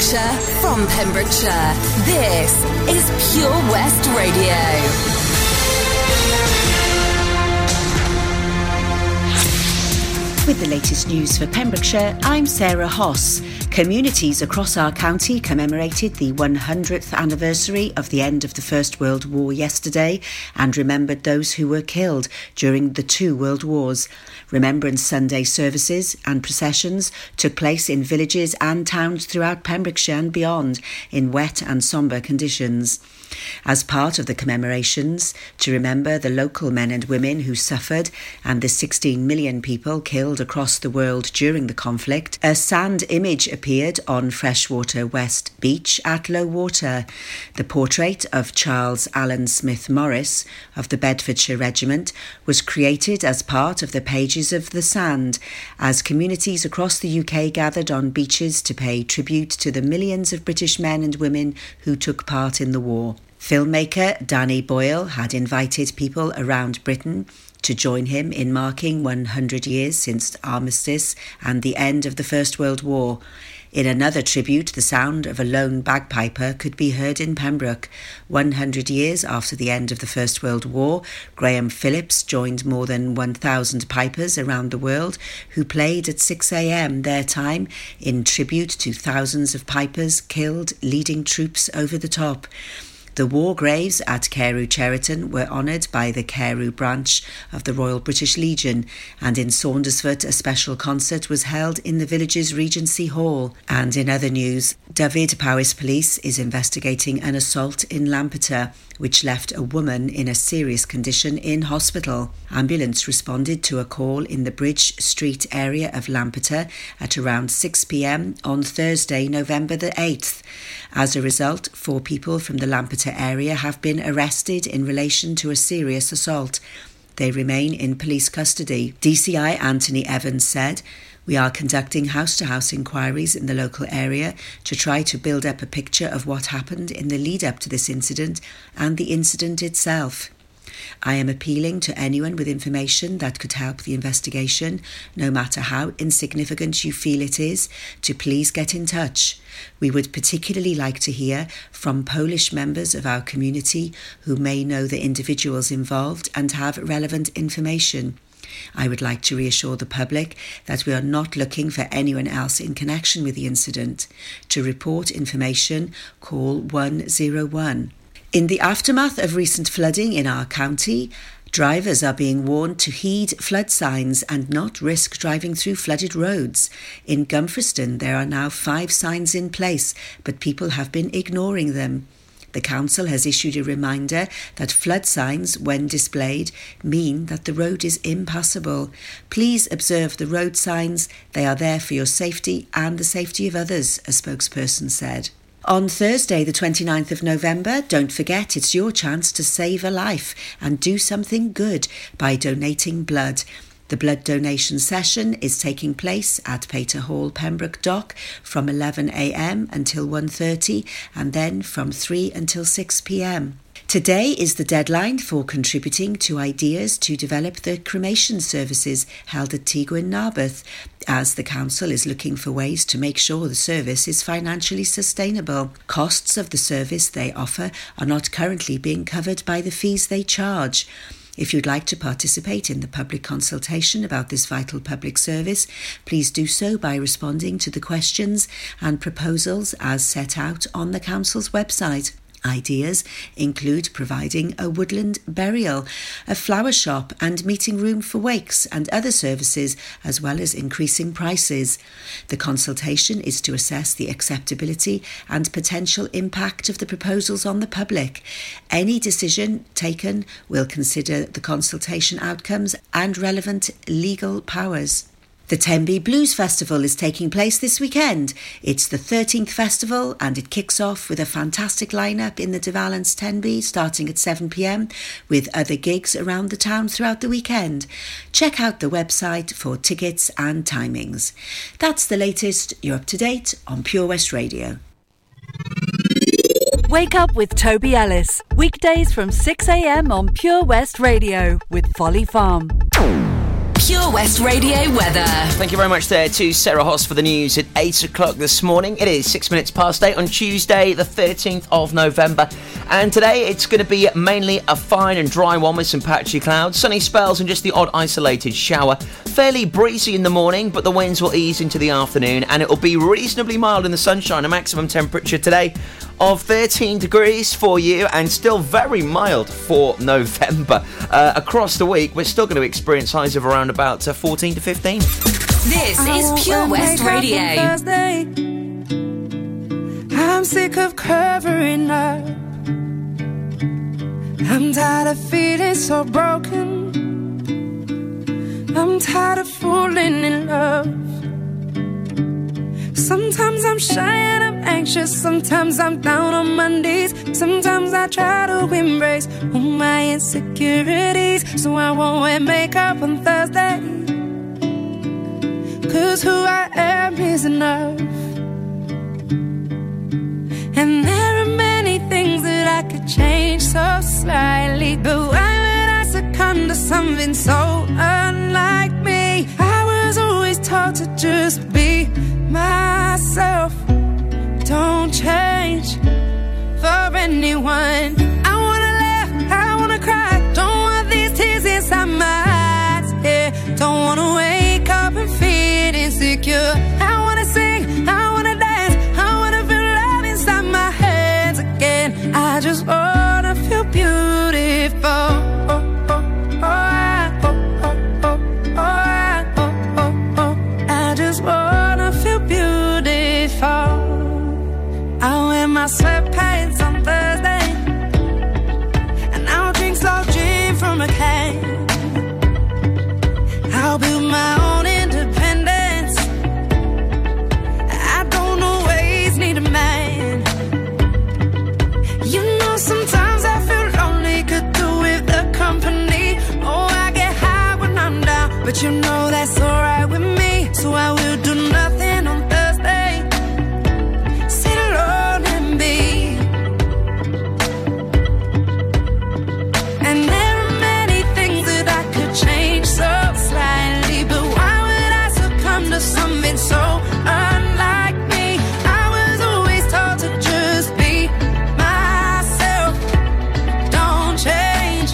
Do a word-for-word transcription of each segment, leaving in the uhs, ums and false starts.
Pembrokeshire, from Pembrokeshire. This is Pure West Radio. With the latest news for Pembrokeshire, I'm Sarah Hoss. Communities across our county commemorated the one hundredth anniversary of the end of the First World War yesterday and remembered those who were killed during the two World Wars. Remembrance Sunday services and processions took place in villages and towns throughout Pembrokeshire and beyond in wet and sombre conditions. As part of the commemorations, to remember the local men and women who suffered and the sixteen million people killed across the world during the conflict, a sand image appeared on Freshwater West Beach at low water. The portrait of Charles Allen Smith Morris of the Bedfordshire Regiment was created as part of the pages of the sand as communities across the U K gathered on beaches to pay tribute to the millions of British men and women who took part in the war. Filmmaker Danny Boyle had invited people around Britain to join him in marking one hundred years since Armistice and the end of the First World War. In another tribute, the sound of a lone bagpiper could be heard in Pembroke. one hundred years after the end of the First World War, Graham Phillips joined more than one thousand pipers around the world who played at six a.m. their time in tribute to thousands of pipers killed leading troops over the top. The war graves at Carew Cheriton were honoured by the Carew branch of the Royal British Legion, and in Saundersfoot a special concert was held in the village's Regency Hall. And in other news, Dyfed-Powys Police is investigating an assault in Lampeter, which left a woman in a serious condition in hospital. Ambulance responded to a call in the Bridge Street area of Lampeter at around six p.m. on Thursday, November the eighth. As a result, four people from the Lampeter area have been arrested in relation to a serious assault. They remain in police custody. D C I Anthony Evans said, "We are conducting house-to-house inquiries in the local area to try to build up a picture of what happened in the lead-up to this incident and the incident itself. I am appealing to anyone with information that could help the investigation, no matter how insignificant you feel it is, to please get in touch. We would particularly like to hear from Polish members of our community who may know the individuals involved and have relevant information. I would like to reassure the public that we are not looking for anyone else in connection with the incident. To report information, call one zero one. In the aftermath of recent flooding in our county, drivers are being warned to heed flood signs and not risk driving through flooded roads. In Gumfreston, there are now five signs in place, but people have been ignoring them. The council has issued a reminder that flood signs, when displayed, mean that the road is impassable. Please observe the road signs. They are there for your safety and the safety of others, a spokesperson said. On Thursday, the twenty-ninth of November, don't forget it's your chance to save a life and do something good by donating blood. The blood donation session is taking place at Pater Hall, Pembroke Dock from eleven a.m. until one thirty and then from three until six p.m. Today is the deadline for contributing to ideas to develop the cremation services held at Tiguin Narbeth, as the council is looking for ways to make sure the service is financially sustainable. Costs of the service they offer are not currently being covered by the fees they charge. If you'd like to participate in the public consultation about this vital public service, please do so by responding to the questions and proposals as set out on the council's website. Ideas include providing a woodland burial, a flower shop and meeting room for wakes and other services, as well as increasing prices. The consultation is to assess the acceptability and potential impact of the proposals on the public. Any decision taken will consider the consultation outcomes and relevant legal powers. The Tenby Blues Festival is taking place this weekend. It's the thirteenth festival and it kicks off with a fantastic lineup in the De Valence Tenby starting at seven p.m. with other gigs around the town throughout the weekend. Check out the website for tickets and timings. That's the latest. You're up to date on Pure West Radio. Wake up with Toby Ellis. Weekdays from six a.m. on Pure West Radio with Folly Farm. Pure West Radio weather. Thank you very much there to Sarah Hoss for the news at eight o'clock this morning. It is six minutes past eight on Tuesday, the thirteenth of November. And today it's going to be mainly a fine and dry one with some patchy clouds, sunny spells and just the odd isolated shower. Fairly breezy in the morning, but the winds will ease into the afternoon and it will be reasonably mild in the sunshine. A maximum temperature today of thirteen degrees for you and still very mild for November. Uh, across the week, we're still going to experience highs of around about uh, fourteen to fifteen. This is Pure West Radio. I'm sick of covering up. I'm tired of feeling so broken. I'm tired of falling in love. Sometimes I'm shy and I'm anxious. Sometimes I'm down on my knees. Sometimes I try to embrace all my insecurities, so I won't wear makeup on Thursday, 'cause who I am is enough. And there are many things that I could change so slightly, but why would I succumb to something so unlike me? I was always taught to just be myself, don't change for anyone. I wanna laugh, I wanna cry, don't want these tears inside my eyes, yeah. Don't wanna wake up and feel insecure. I wanna sing, I wanna dance, I wanna feel love inside my hands again. I just wanna feel beautiful. Oh, oh, oh, I, oh, oh, oh, oh, I, oh, oh, oh. I just wanna I wear my sweatpants on Thursday, and I'll drink soft gin from a can. I'll build my own independence. I don't always need a man. You know, sometimes I feel lonely, could do with the company. Oh, I get high when I'm down, but you know that's alright with me. So I will do nothing on Thursday. Something so unlike me. I was always taught to just be myself. Don't change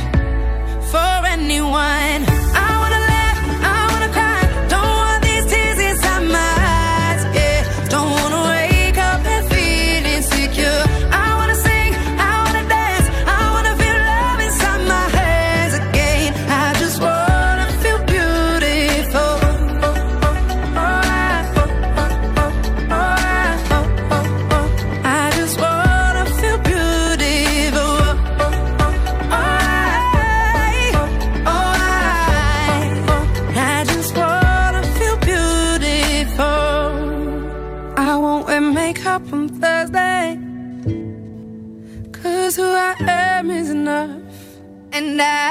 for anyone. I wanna laugh, I wanna cry, don't want these tears inside my eyes, yeah. Don't wanna wake up and feel insecure. I wanna sing, I wanna dance, I wanna feel love inside my hands again. I just wanna feel beautiful. Who I am is enough, and I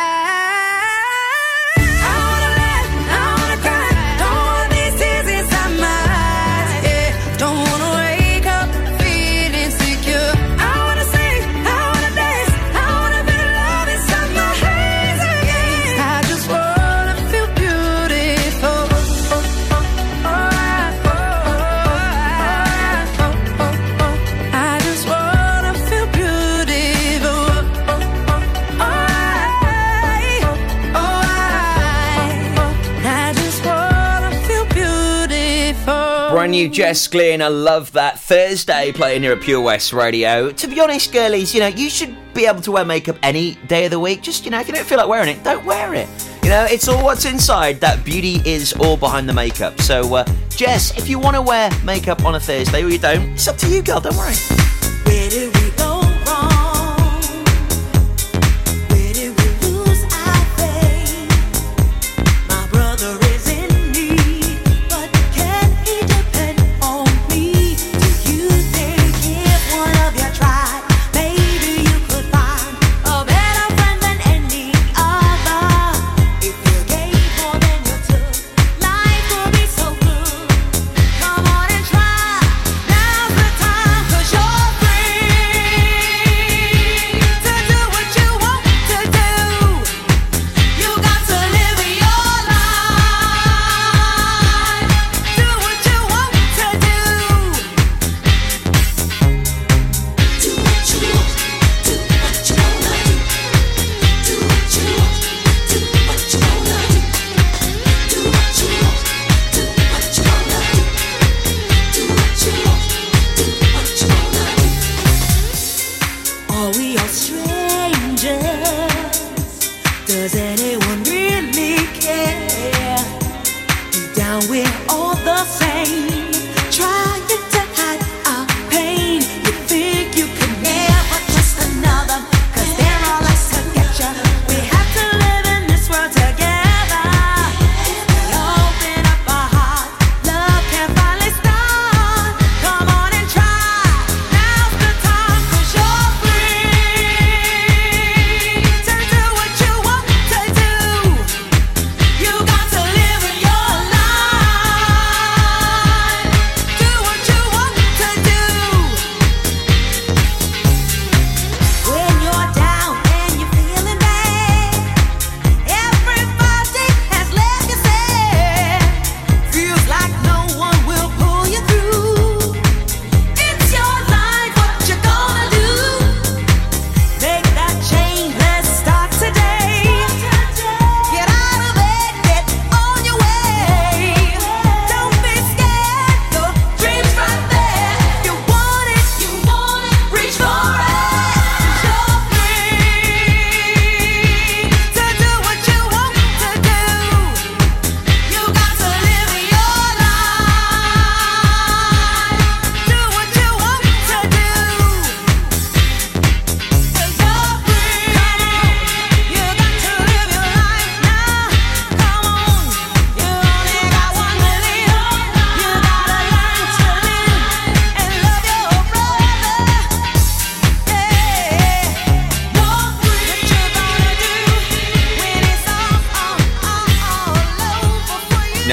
new Jess Glynne, I love that. Thursday playing here at Pure West Radio. To be honest, girlies, you know, you should be able to wear makeup any day of the week. Just, you know, if you don't feel like wearing it, don't wear it. You know, it's all what's inside. That beauty is all behind the makeup. So, uh, Jess, if you want to wear makeup on a Thursday or you don't, it's up to you, girl. Don't worry. Where do we go?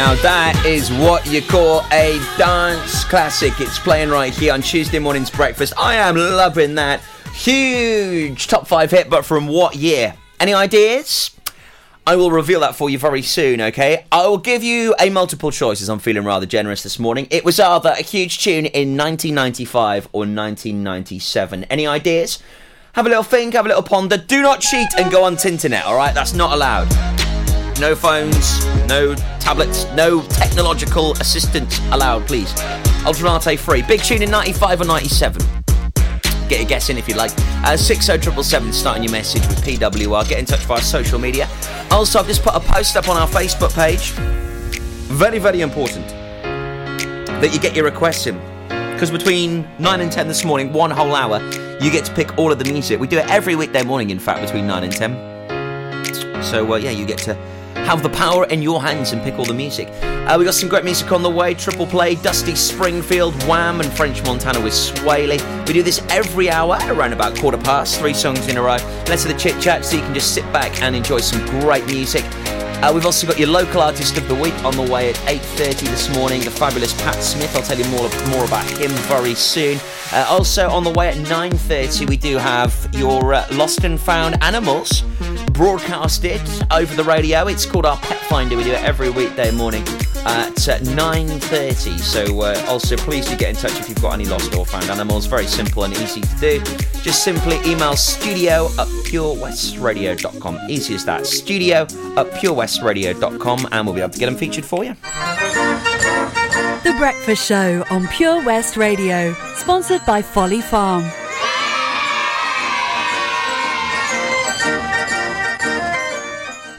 Now that is what you call a dance classic. It's playing right here on Tuesday morning's breakfast. I am loving that. Huge top five hit, but from what year? Any ideas? I will reveal that for you very soon, okay? I will give you a multiple choice as I'm feeling rather generous this morning. It was either a huge tune in nineteen ninety-five or nineteen ninety-seven. Any ideas? Have a little think, have a little ponder. Do not cheat and go on Tinternet, all right? That's not allowed. No phones, no tablets, no technological assistance allowed, please. Ultranate free. Big tune in ninety-five or ninety-seven. Get a guess in if you like. Uh, six oh seven seven seven, starting your message with P W R. Get in touch via social media. Also, I've just put a post up on our Facebook page. Very, very important that you get your requests in. Because between nine and ten this morning, one whole hour, you get to pick all of the music. We do it every weekday morning, in fact, between nine and ten. So, uh, yeah, you get to have the power in your hands and pick all the music. Uh, we got some great music on the way. Triple Play, Dusty Springfield, Wham, and French Montana with Swae Lee. We do this every hour around about quarter past. Three songs in a row. Less of the chit-chat so you can just sit back and enjoy some great music. Uh, we've also got your local artist of the week on the way at eight thirty this morning, the fabulous Pat Smith. I'll tell you more, more about him very soon. Uh, also on the way at nine thirty, we do have your uh, Lost and Found Animals broadcasted over the radio. It's called our Pet Finder. We do it every weekday morning at nine thirty. So uh, also please do get in touch if you've got any lost or found animals. Very simple and easy to do. Just simply email studio at purewestradio dot com. Easy as that. Studio at purewestradio dot com, and we'll be able to get them featured for you. The Breakfast Show on Pure West Radio, sponsored by Folly Farm.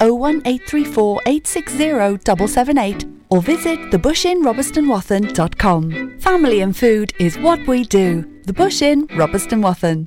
oh one eight three four, eight six zero, seven seven eight or visit the bush inn robertson wathen dot com. Family and food is what we do. The Bush Inn, Robertson Wathen.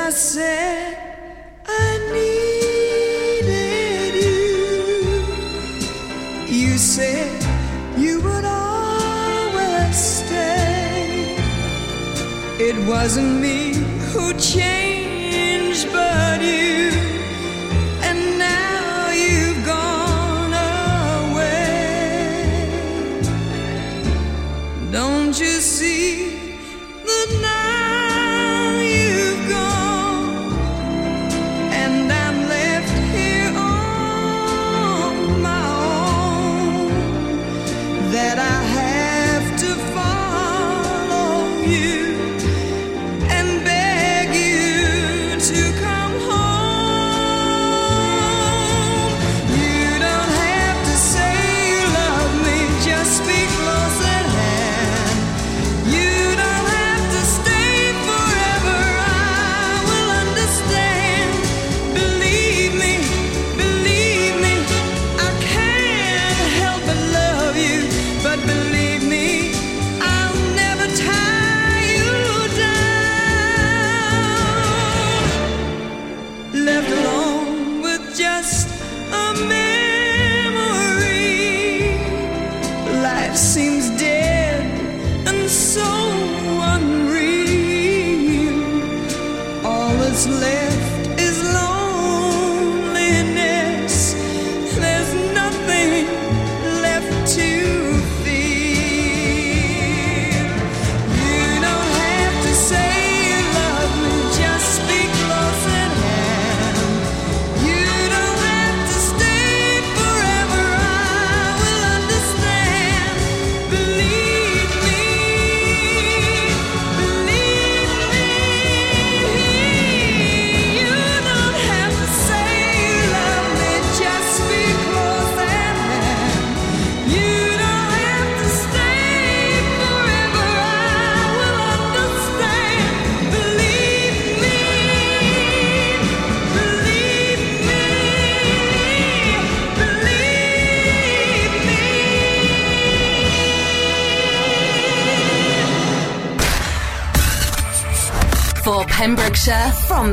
I said I needed you. You said you would always stay. It wasn't me who changed, but you. And now you've gone away. Don't you see the night? Pembrokeshire, from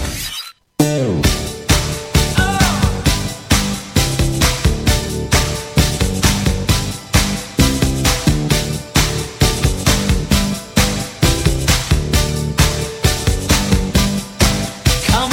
Never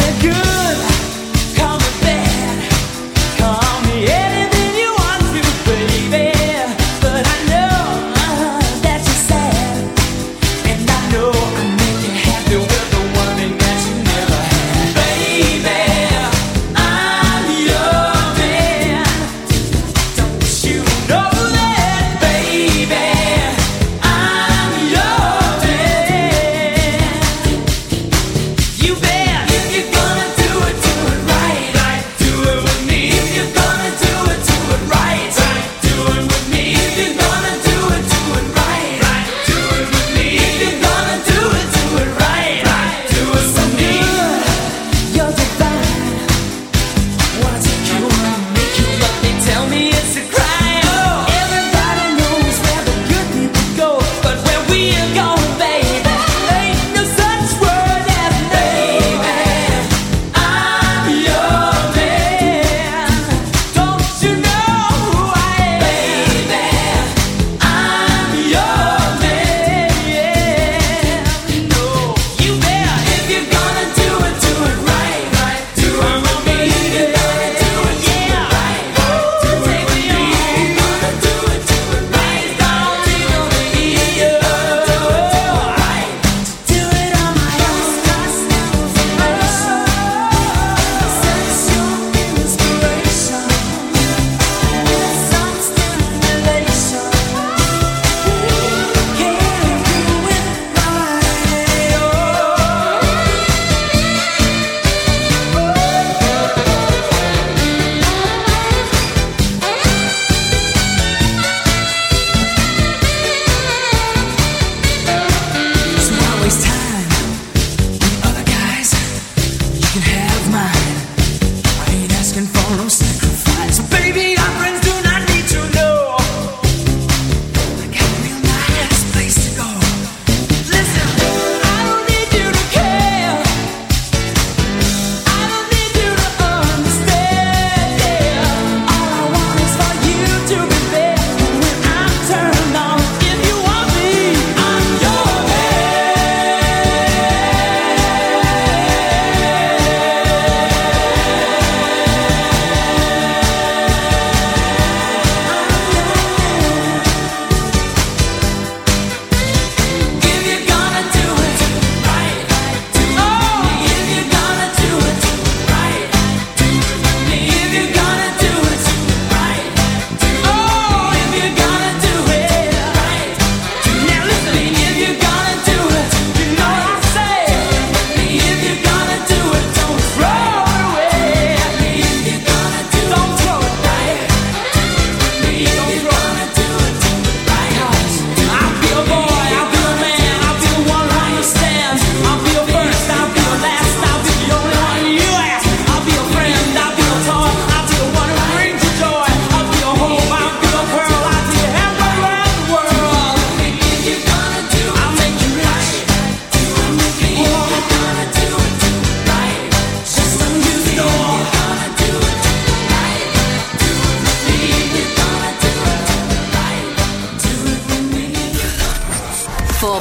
For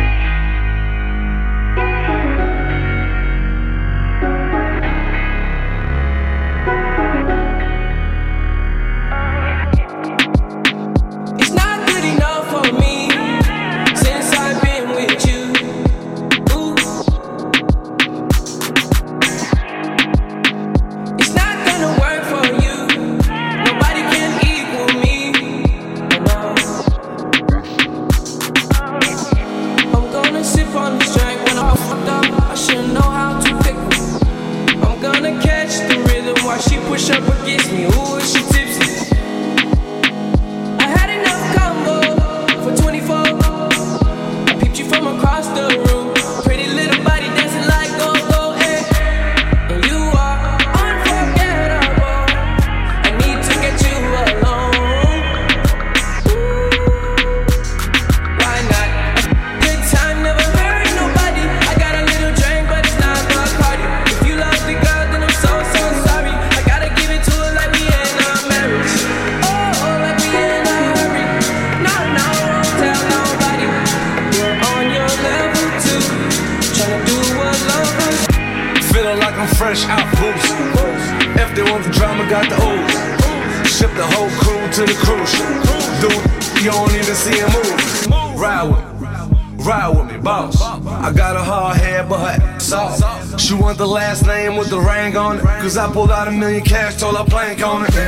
I pulled out a million cash, told I plank on it. You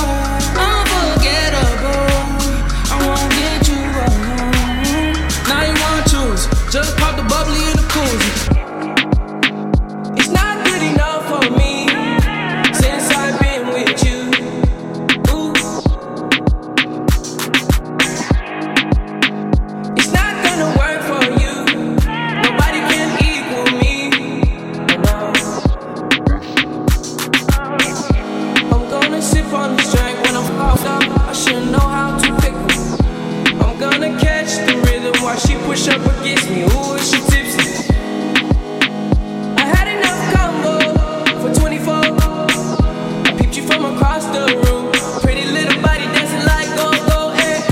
are unforgettable. I won't get you alone. Now you want to choose. Just pop the bubbly in the koozie. It's not good enough for me since I've been with you. Ooh. It's not gonna work for you. Nobody can equal me. On this track when I'm off up, I should know how to pick me. I'm gonna catch the rhythm while she push up against me. Ooh, she tipsy. I had enough combo for twenty-four. I peeped you from across the room. Pretty little body dancing like go go, hey.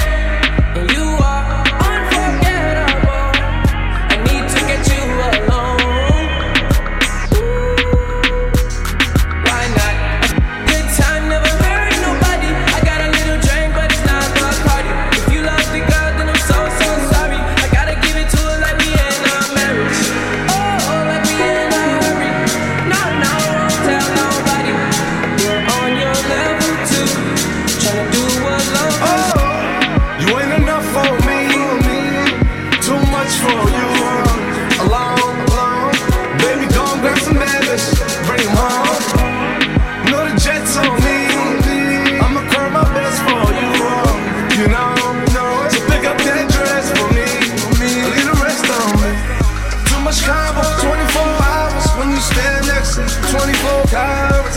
And you are unforgettable. I need to get you alone. Ooh, why not?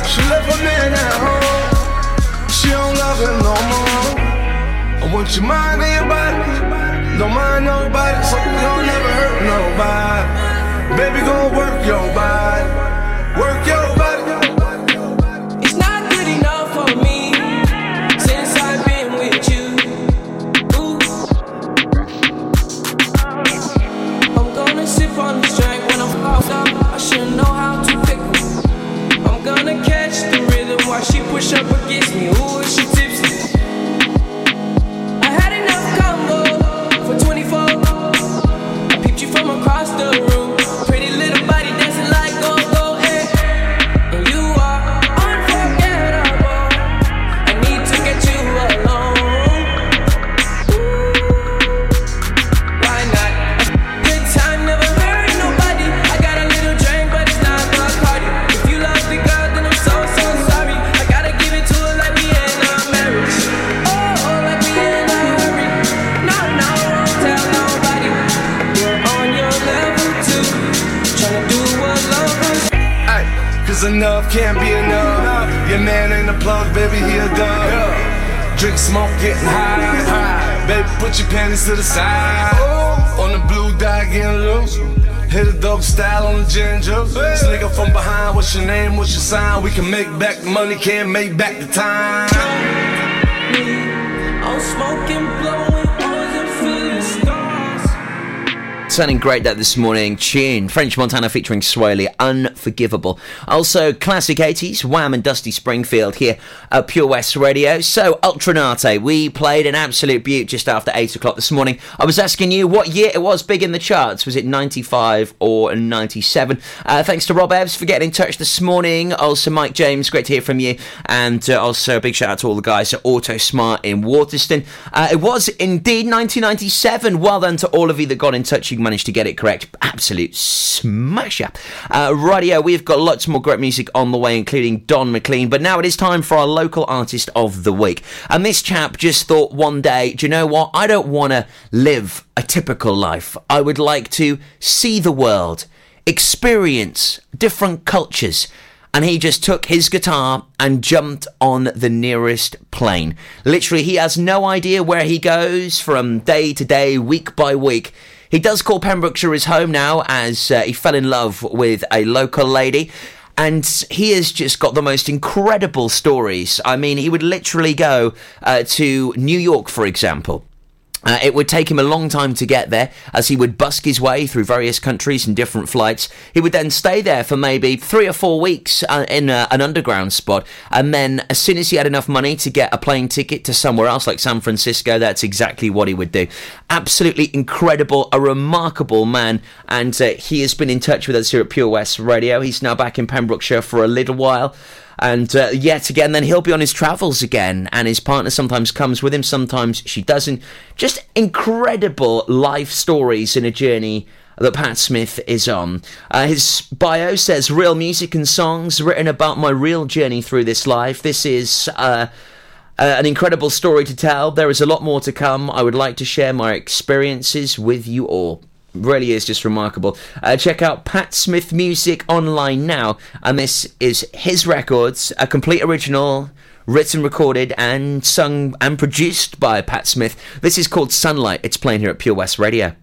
She left a man at home. She don't love him no more. I want your mind and your body. Don't mind nobody, so you don't never hurt nobody. Baby, gon' work your body. Work your body. She push up against me, ooh, she tipsy. I had enough combo for twenty-four. I peeped you from across the room. Pretty little body dancing like go go, hey. And you are unforgettable. I need to get you alone. Ooh, why not? Good time never hurt nobody. I got a little drink, but it's not the party. If you love the girl, then I'm so so sorry. Enough can't be enough. Your man ain't a plug, baby, he a dub. Drink smoke, getting high. Baby, put your panties to the side. On the blue dot, getting loose. Hit a dog style on the ginger. Sneak up from behind, what's your name, what's your sign? We can make back the money, can't make back the time. I'm smoking, blowing, poison, feeling stars. Sounding great that this morning. Tune, French Montana featuring Swae Lee, Unforgivable. Also, classic eighties, Wham and Dusty Springfield here at Pure West Radio. So, Ultranate, we played an absolute beaut just after eight o'clock this morning. I was asking you what year it was big in the charts. Was it ninety-five or ninety-seven? Uh, thanks to Rob Evans for getting in touch this morning. Also, Mike James, great to hear from you. And uh, also, a big shout out to all the guys at Auto Smart in Waterston. Uh, it was indeed nineteen ninety-seven. Well done to all of you that got in touch. You managed to get it correct. Absolute smash up. Uh, rightio, we've got lots more great music on the way, including Don McLean. But now it is time for our local artist of the week. And this chap just thought one day, do you know what? I don't want to live a typical life. I would like to see the world, experience different cultures. And he just took his guitar and jumped on the nearest plane. Literally, he has no idea where he goes from day to day, week by week. He does call Pembrokeshire his home now, as uh, he fell in love with a local lady. And he has just got the most incredible stories. I mean, he would literally go uh, to New York, for example. Uh, it would take him a long time to get there, as he would busk his way through various countries in different flights. He would then stay there for maybe three or four weeks uh, in a, an underground spot. And then as soon as he had enough money to get a plane ticket to somewhere else, like San Francisco, that's exactly what he would do. Absolutely incredible, a remarkable man. And uh, he has been in touch with us here at Pure West Radio. He's now back in Pembrokeshire for a little while. And uh, yet again, then he'll be on his travels again, and his partner sometimes comes with him, sometimes she doesn't. Just incredible life stories in a journey that Pat Smith is on. Uh, his bio says, real music and songs written about my real journey through this life. This is uh, uh, an incredible story to tell. There is a lot more to come. I would like to share my experiences with you all. Really is just remarkable. Uh, check out Pat Smith Music online now, and this is his records, a complete original, written, recorded and sung and produced by Pat Smith. This is called Sunlight. It's playing here at Pure West Radio.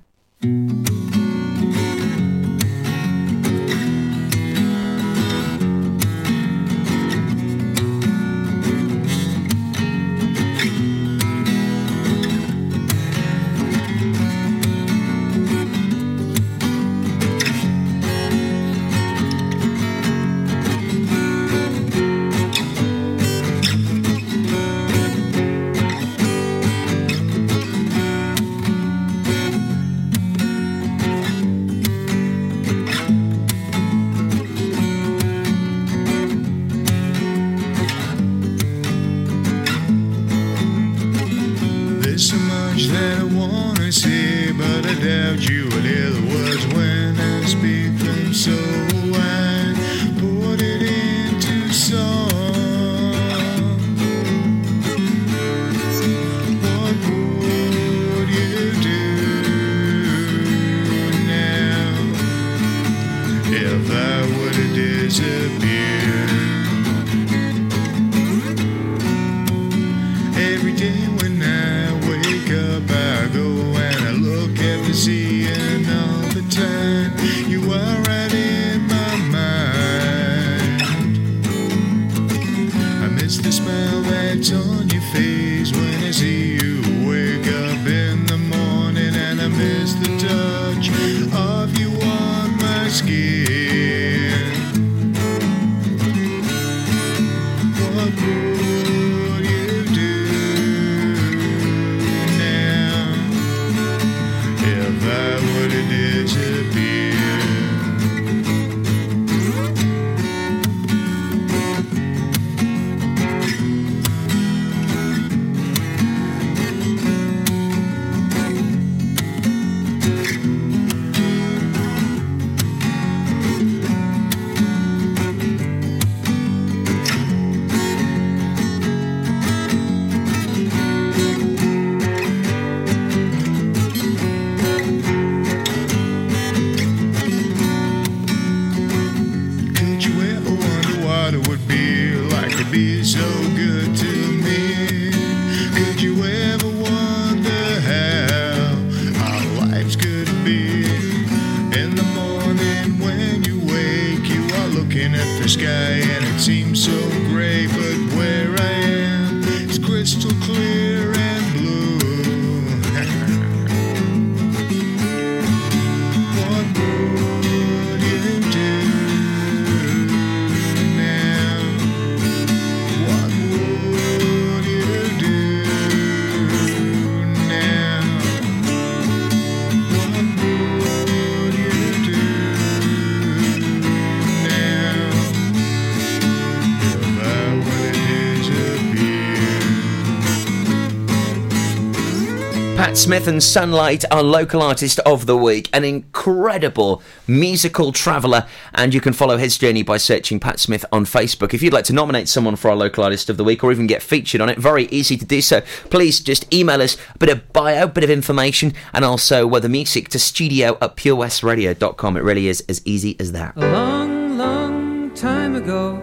In the morning. Pat Smith and Sunlight are Local Artist of the Week, an incredible musical traveller, and you can follow his journey by searching Pat Smith on Facebook. If you'd like to nominate someone for our Local Artist of the Week or even get featured on it, very easy to do so. Please just email us a bit of bio, a bit of information, and also uh, the music to studio at pure west radio dot com. It really is as easy as that. A long, long time ago,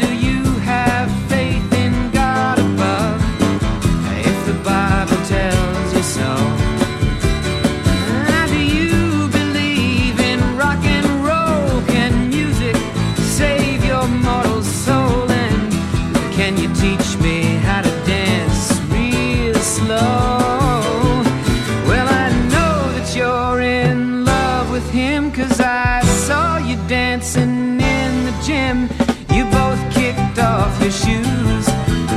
do you have faith in God above, if the Bible tells you so? Now, do you believe in rock and roll? Can music save your mortal soul? And can you teach me how to dance real slow? Well, I know that you're in love with him, 'cause I saw you dancing in the gym. You both kicked off your shoes.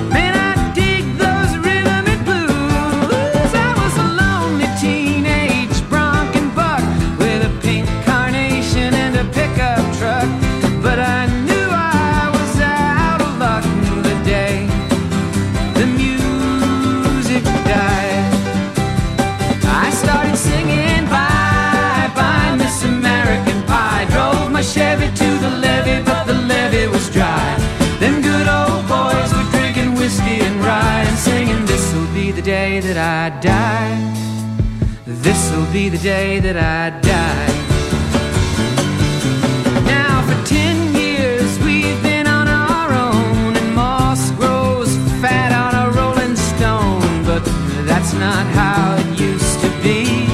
Man, I dig those rhythm and blues. I was a lonely teenage bronc and buck with a pink carnation and a pickup truck. But I knew I was out of luck the day the music died. I started singing bye bye, Miss American Pie. Drove my Chevy to the levee, but the levee was dry. Them good old boys were drinking whiskey and rye and singing, this'll be the day that I die. This'll be the day that I die. Now for ten years we've been on our own, and moss grows fat on a rolling stone. But that's not how it used to be.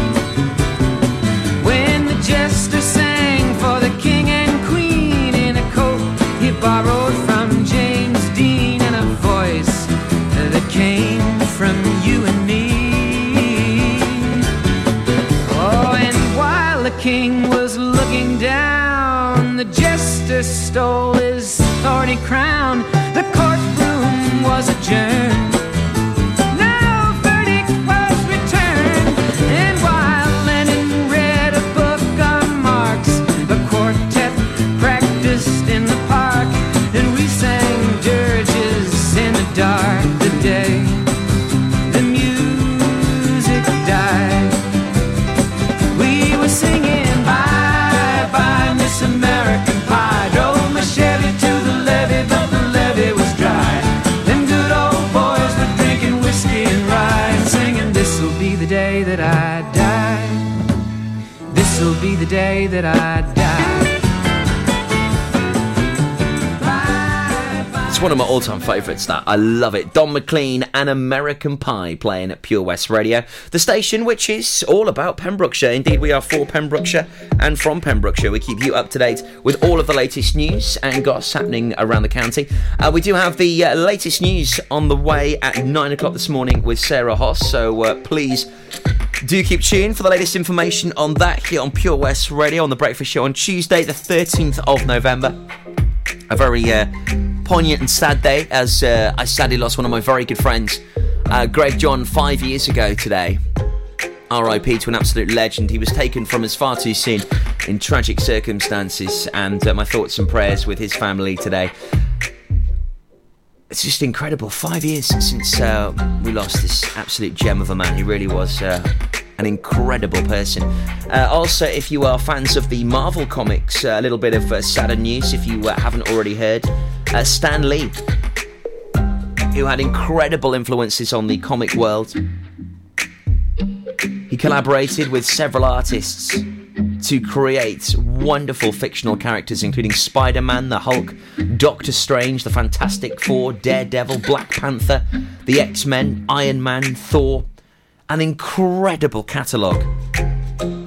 When the jester sang for the king and queen in a coat he borrowed from James Dean, and a voice that came from you and me. Oh, and while the king was looking down, the jester stole his thorny crown. The courtroom was adjourned. Dark the day the music died. We were singing bye bye, Miss American Pie. Drove my Chevy to the levee, but the levee was dry. Them good old boys were drinking whiskey and rye and singing, this'll be the day that I die. This'll be the day that I die. One of my all-time favourites, that. I love it. Don McLean and American Pie playing at Pure West Radio, the station which is all about Pembrokeshire. Indeed, we are for Pembrokeshire and from Pembrokeshire. We keep you up to date with all of the latest news and goss happening around the county. Uh, we do have the uh, latest news on the way at nine o'clock this morning with Sarah Hoss, so uh, please do keep tuned for the latest information on that here on Pure West Radio on The Breakfast Show on Tuesday the thirteenth of November. A very... Uh, poignant and sad day, as uh, I sadly lost one of my very good friends, uh, Greg John, five years ago today. R I P to an absolute legend. He was taken from us far too soon in tragic circumstances, and uh, my thoughts and prayers with his family today. It's just incredible. Five years since uh, we lost this absolute gem of a man. He really was uh, an incredible person. Uh, also, if you are fans of the Marvel comics, uh, a little bit of uh, sadder news if you uh, haven't already heard. Uh, Stan Lee, who had incredible influences on the comic world. He collaborated with several artists to create wonderful fictional characters, including Spider-Man, the Hulk, Doctor Strange, the Fantastic Four, Daredevil, Black Panther, the X-Men, Iron Man, Thor. An incredible catalogue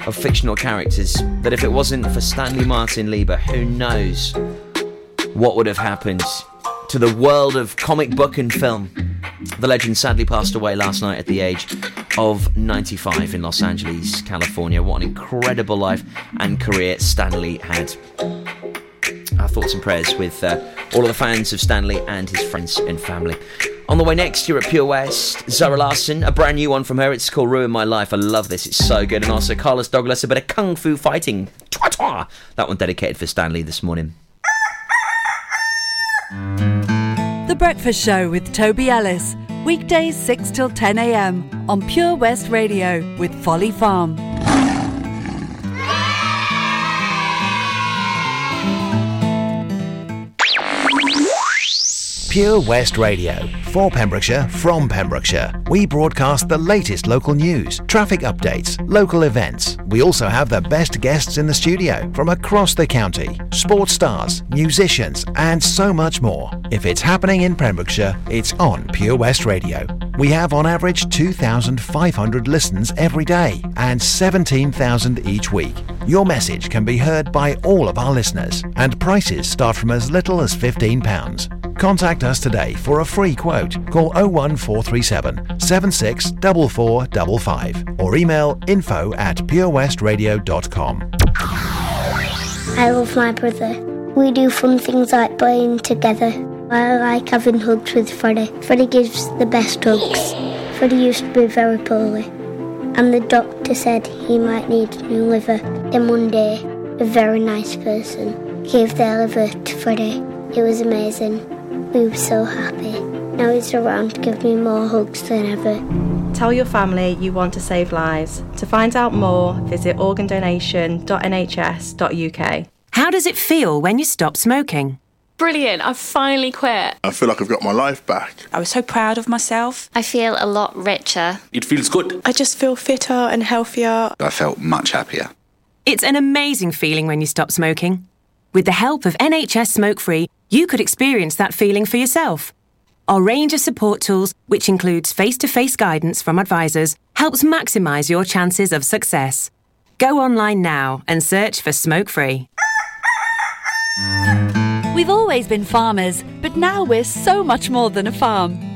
of fictional characters that if it wasn't for Stan Lee Martin Lieber, who knows what would have happened to the world of comic book and film. The legend sadly passed away last night at the age of ninety-five in Los Angeles, California. What an incredible life and career Stan Lee had. Our thoughts and prayers with uh, all of the fans of Stan Lee and his friends and family. On the way next, you're at Pure West, Zara Larsson, a brand new one from her. It's called Ruin My Life. I love this. It's so good. And also Carlos Douglas, a bit of kung fu fighting. That one dedicated for Stan Lee this morning. The Breakfast Show with Toby Ellis. Weekdays six till ten a.m. on Pure West Radio with Folly Farm. Pure West Radio, for Pembrokeshire, from Pembrokeshire. We broadcast the latest local news, traffic updates, local events. We also have the best guests in the studio from across the county, sports stars, musicians, and so much more. If it's happening in Pembrokeshire, it's on Pure West Radio. We have on average two thousand five hundred listens every day and seventeen thousand each week. Your message can be heard by all of our listeners, and prices start from as little as fifteen pounds. Contact us today for a free quote. Call oh one four three seven, seven six four four five five or email info at purewestradio dot com. I love my brother. We do fun things like playing together. I like having hugs with Freddie. Freddie gives the best hugs. Freddie used to be very poorly, and the doctor said he might need a new liver. Then one day, a very nice person gave their liver to Freddie. It was amazing. We were so happy. Now he's around to give me more hugs than ever. Tell your family you want to save lives. To find out more, visit organ donation dot n h s dot u k. How does it feel when you stop smoking? Brilliant, I've finally quit. I feel like I've got my life back. I was so proud of myself. I feel a lot richer. It feels good. I just feel fitter and healthier. I felt much happier. It's an amazing feeling when you stop smoking. With the help of N H S Smoke Free, you could experience that feeling for yourself. Our range of support tools, which includes face-to-face guidance from advisors, helps maximise your chances of success. Go online now and search for Smoke Free. We've always been farmers, but now we're so much more than a farm.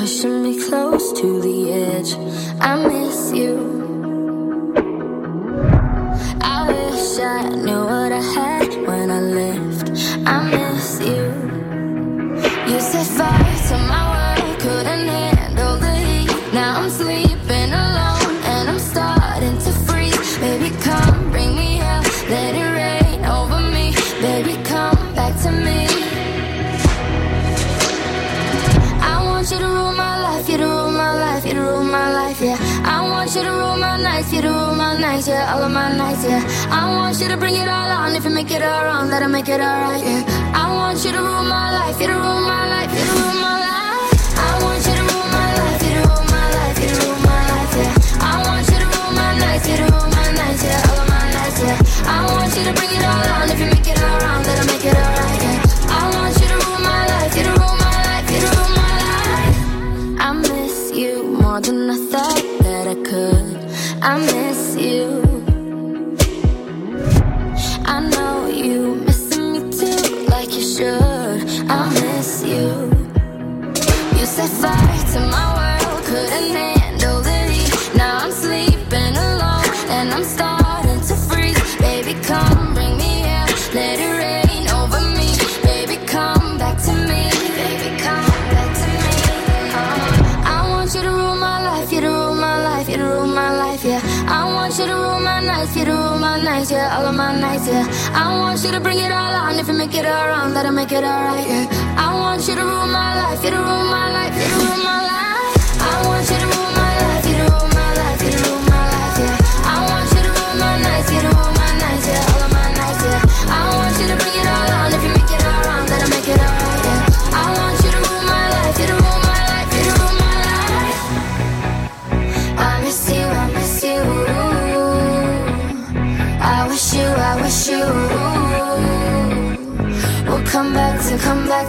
Pushing me close to the edge, I miss you. I wish I knew what I had when I left, I miss you. You said fire to my world, couldn't handle the heat. Now I'm sleeping alone and I'm starting to freeze. Baby, come bring me up, let it rain over me. Baby, come back to me. I want you to rule my life, you to rule my life, you to rule my life, yeah. I want want you to rule my nights, you to rule my nights, yeah, all of my nights, yeah. I want you to bring it all on, if you make it all wrong, let it make it all right, yeah. I want you to rule my life, you to rule my life, you to rule my life. I want you to rule my life, you to rule my life, you to rule my life, yeah. I want you to rule my nights, you to rule my nights, yeah, all of my nights, yeah. I want you to bring it all on, if you make it all wrong, let it make it all right, yeah. I want you to rule my life, you to rule my life, you to rule my life. I miss you more than I thought that I could. I miss you. I know you missing me too, like you should. I miss you. You set fire to my world, couldn't handle the heat. Now I'm sleeping alone and I'm starting to freeze. Baby, come bring me here, let it rain over me. Baby, come back to me. Baby, come back to me. Oh, I want you to rule my life, you to rule my life, you to rule my life, yeah. I want you to rule my nights, you to rule my nights, yeah, all of my nights, yeah. I want you to bring it all on, if you make it all wrong, let it make it all right, yeah. I want you to rule my life, you to rule my life, you to rule my life. I want you to rule my life, you to rule my life, you to rule my life, yeah. I want you to rule my nights, you to rule my nights, yeah, all of my nights, yeah. I want you to bring it all on, if you make it all wrong, let it make it all right, yeah. I want you to rule my life, you to rule my life, you to rule my life. I miss you, I miss you. I wish you, I wish you will come back to, come back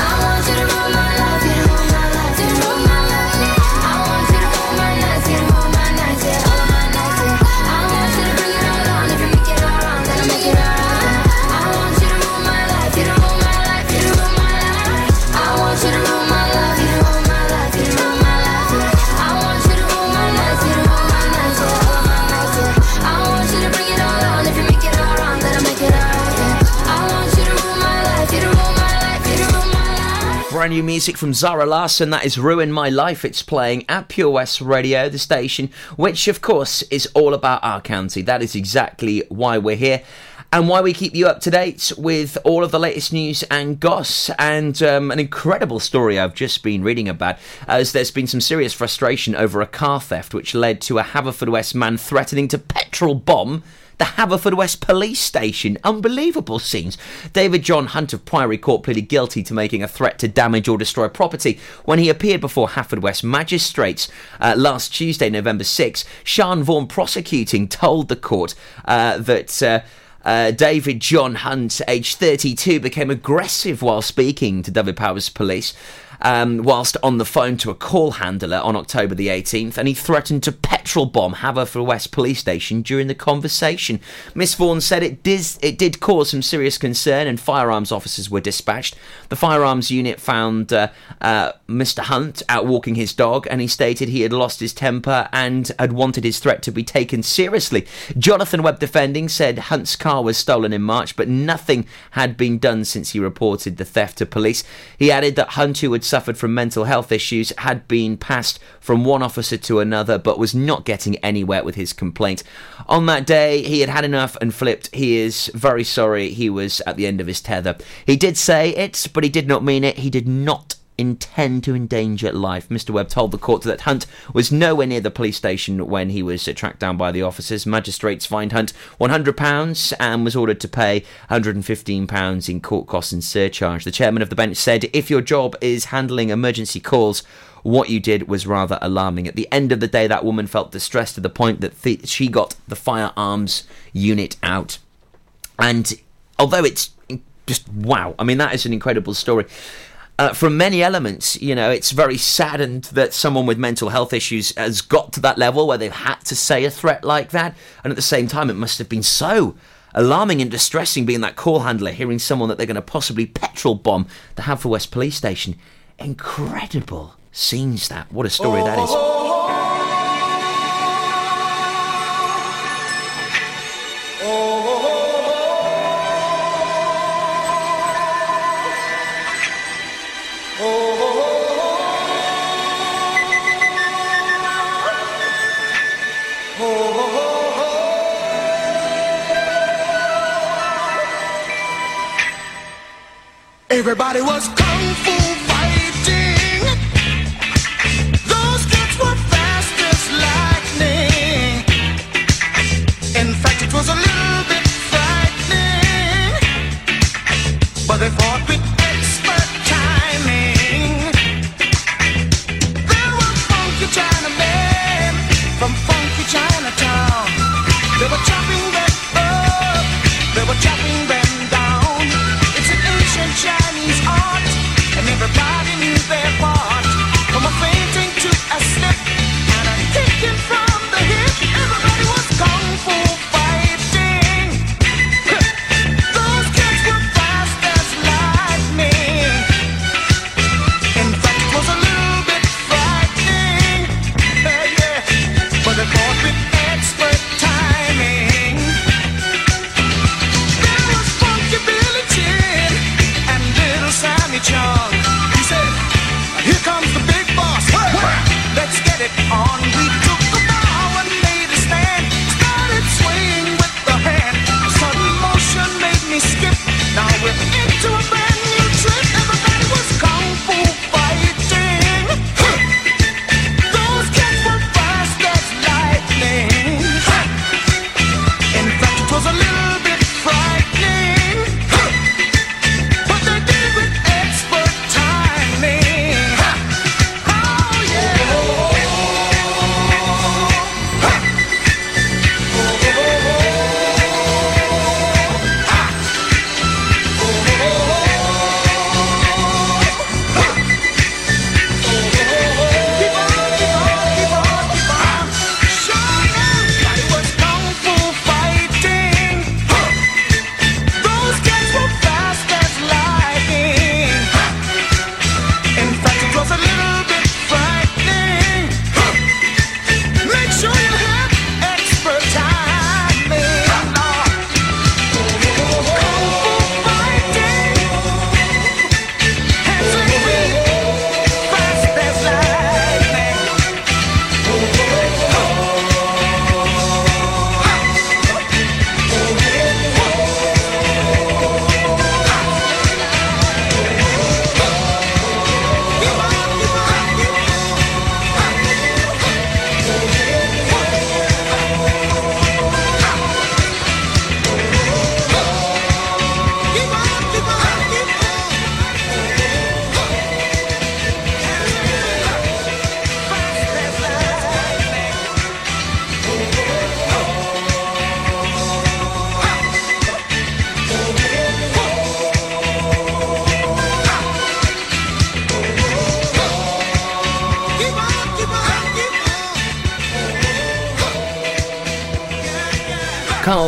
I want you to rule my life, you to rule my life, you to rule my life, yeah. I want you to rule my nights, you to rule my nights, yeah, all of my nights, yeah. I want you to bring it all on, if you make it all wrong, then make it all right. I want you to rule my life, you to rule my life, you to rule my life. I want you to rule my life, you to rule my life, you to rule my life, yeah. I want you to rule my nights, you to rule my nights, yeah, all of my nights, yeah. I want you to bring it all on, if you make it all wrong, then make it all right, yeah. I want you to rule my life, you to rule my life, you to rule my life. Brand new music from Zara Larsson, that is Ruin My Life. It's playing at Pure West Radio, the station, which of course is all about our county. That is exactly why we're here and why we keep you up to date with all of the latest news and goss. And um, an incredible story I've just been reading about, as there's been some serious frustration over a car theft which led to a Haverfordwest man threatening to petrol bomb the Haverfordwest police station. Unbelievable scenes. David John Hunt of Priory Court pleaded guilty to making a threat to damage or destroy property when he appeared before Haverfordwest magistrates uh, last Tuesday, November sixth. Sean Vaughan, prosecuting, told the court uh, that... Uh, Uh, David John Hunt, aged thirty-two, became aggressive while speaking to Dyfed-Powys Police um, whilst on the phone to a call handler on October the eighteenth, and he threatened to petrol bomb Haverfordwest Police Station during the conversation. Miss Vaughan said it did, it did cause some serious concern, and firearms officers were dispatched. The firearms unit found uh, uh, Mister Hunt out walking his dog, and he stated he had lost his temper and had wanted his threat to be taken seriously. Jonathan Webb Defending said Hunt's car was stolen in March, but nothing had been done since he reported the theft to police. He added that Hunt, who had suffered from mental health issues, had been passed from one officer to another but was not getting anywhere with his complaint. On that day, he had had enough and flipped. He is very sorry. He was at the end of his tether. He did say it, but he did not mean it. He did not intend to endanger life. Mister Webb told the court that Hunt was nowhere near the police station when he was tracked down by the officers. Magistrates fined Hunt one hundred pounds and was ordered to pay one hundred fifteen pounds in court costs and surcharge. The chairman of the bench said, "If your job is handling emergency calls, what you did was rather alarming. At the end of the day, that woman felt distressed to the point that th- she got the firearms unit out." And although it's just wow, I mean, that is an incredible story. Uh, from many elements, you know, it's very saddened that someone with mental health issues has got to that level where they've had to say a threat like that. And at the same time, it must have been so alarming and distressing being that call handler, hearing someone that they're going to possibly petrol bomb the Haverfordwest police station. Incredible scenes, that. What a story that is. Everybody was kung fu fighting. Those kids were fast as lightning. In fact, it was a little bit frightening, but they fought with expert timing. There were funky China men from funky Chinatown. They were chopping them up, they were chopping them. Chinese art, and everybody knew their part. From a painting to a step, and a kicking from the hip, everybody was kung fu fighting. Those kids were fast as lightning. In fact, it was a little bit frightening, yeah, yeah. But they fought with expert timing. There was funky Billie Jean. Sammy Chung, he said, here comes the big boss, hey, let's get it on. We took a bow and made a stand, started swaying with the hand. Sudden motion made me skip, now we're into a brand new trip. Everybody was kung fu fighting. Those kids were fast as lightning. In fact, it was a little bit frightening,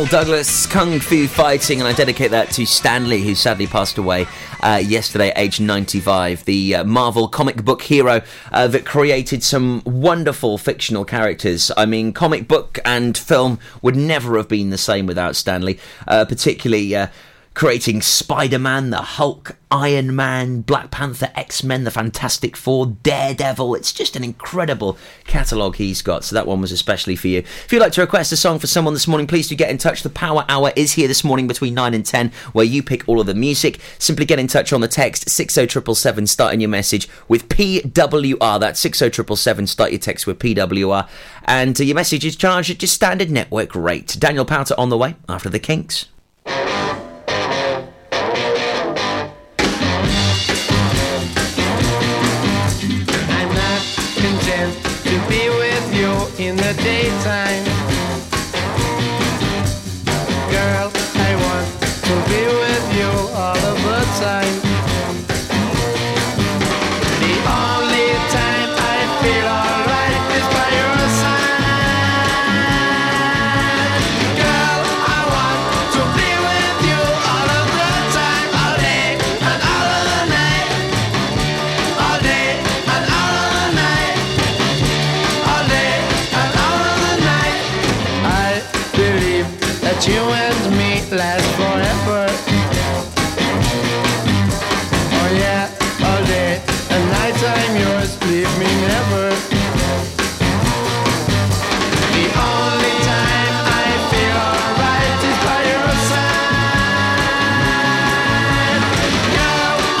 Douglas, kung fu fighting, and I dedicate that to Stan Lee, who sadly passed away uh, yesterday, aged ninety-five, the uh, Marvel comic book hero uh, that created some wonderful fictional characters. I mean, comic book and film would never have been the same without Stan Lee, uh, particularly uh, creating Spider-Man, the Hulk, Iron Man, Black Panther, X-Men, the Fantastic Four, Daredevil. It's just an incredible catalogue he's got, so that one was especially for you. If you'd like to request a song for someone this morning, please do get in touch. The Power Hour is here this morning between nine and ten, where you pick all of the music. Simply get in touch on the text six oh seven seven seven, starting your message with P W R. That's six oh seven seven seven, start your text with P W R. And your message is charged at your standard network rate. Daniel Powter on the way after the Kinks. In the daytime, girl, I want to be with you all of the time. The only time I feel alright is by your side. Girl, I want to be with you all of the time, all day and all of the night, all day and all of the night, all day. You and me last forever. Oh yeah, all day and night time yours, leave me never. The only time I feel alright is by your side. Now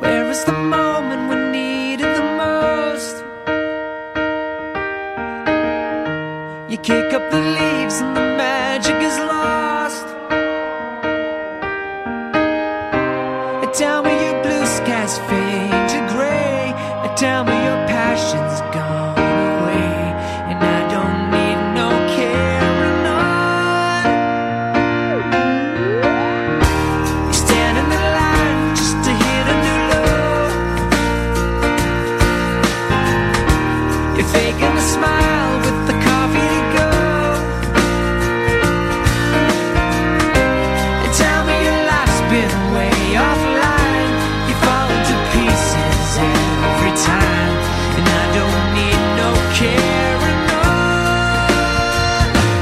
Where is the moment we needed the most? You kick up the leaves and the magic is lost. A time where your blue skies fade to grey, a time where your passion's gone away, and I don't need no carrying on. You stand in the line just to hit a new love. You're faking a smile with the coffee to go. A time where your life's been way off. Time, and I don't need no caring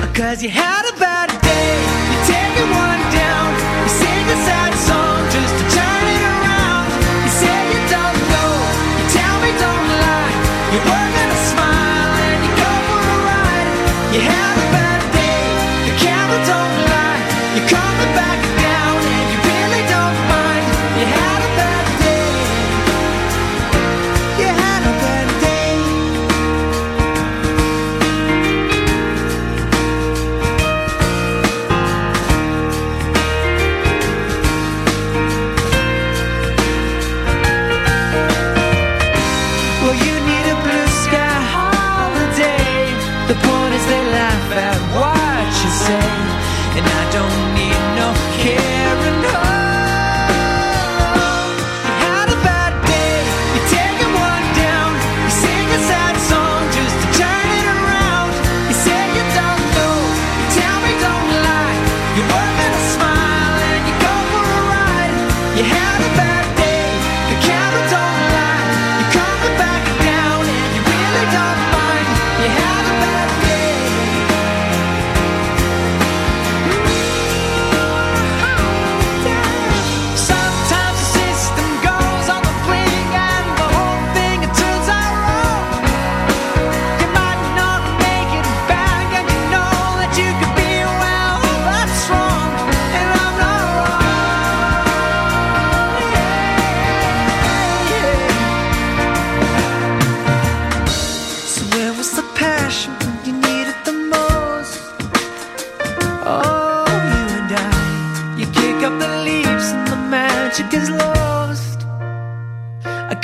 on. Cause you had a bad day, you take it one down, you sing a sad song just to turn it around. You say you don't know, you tell me don't lie, you were gonna smile and you go for a ride. You had a bad day, the camera don't lie, you're coming back down and you really don't mind. You had a bad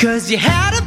cause you had a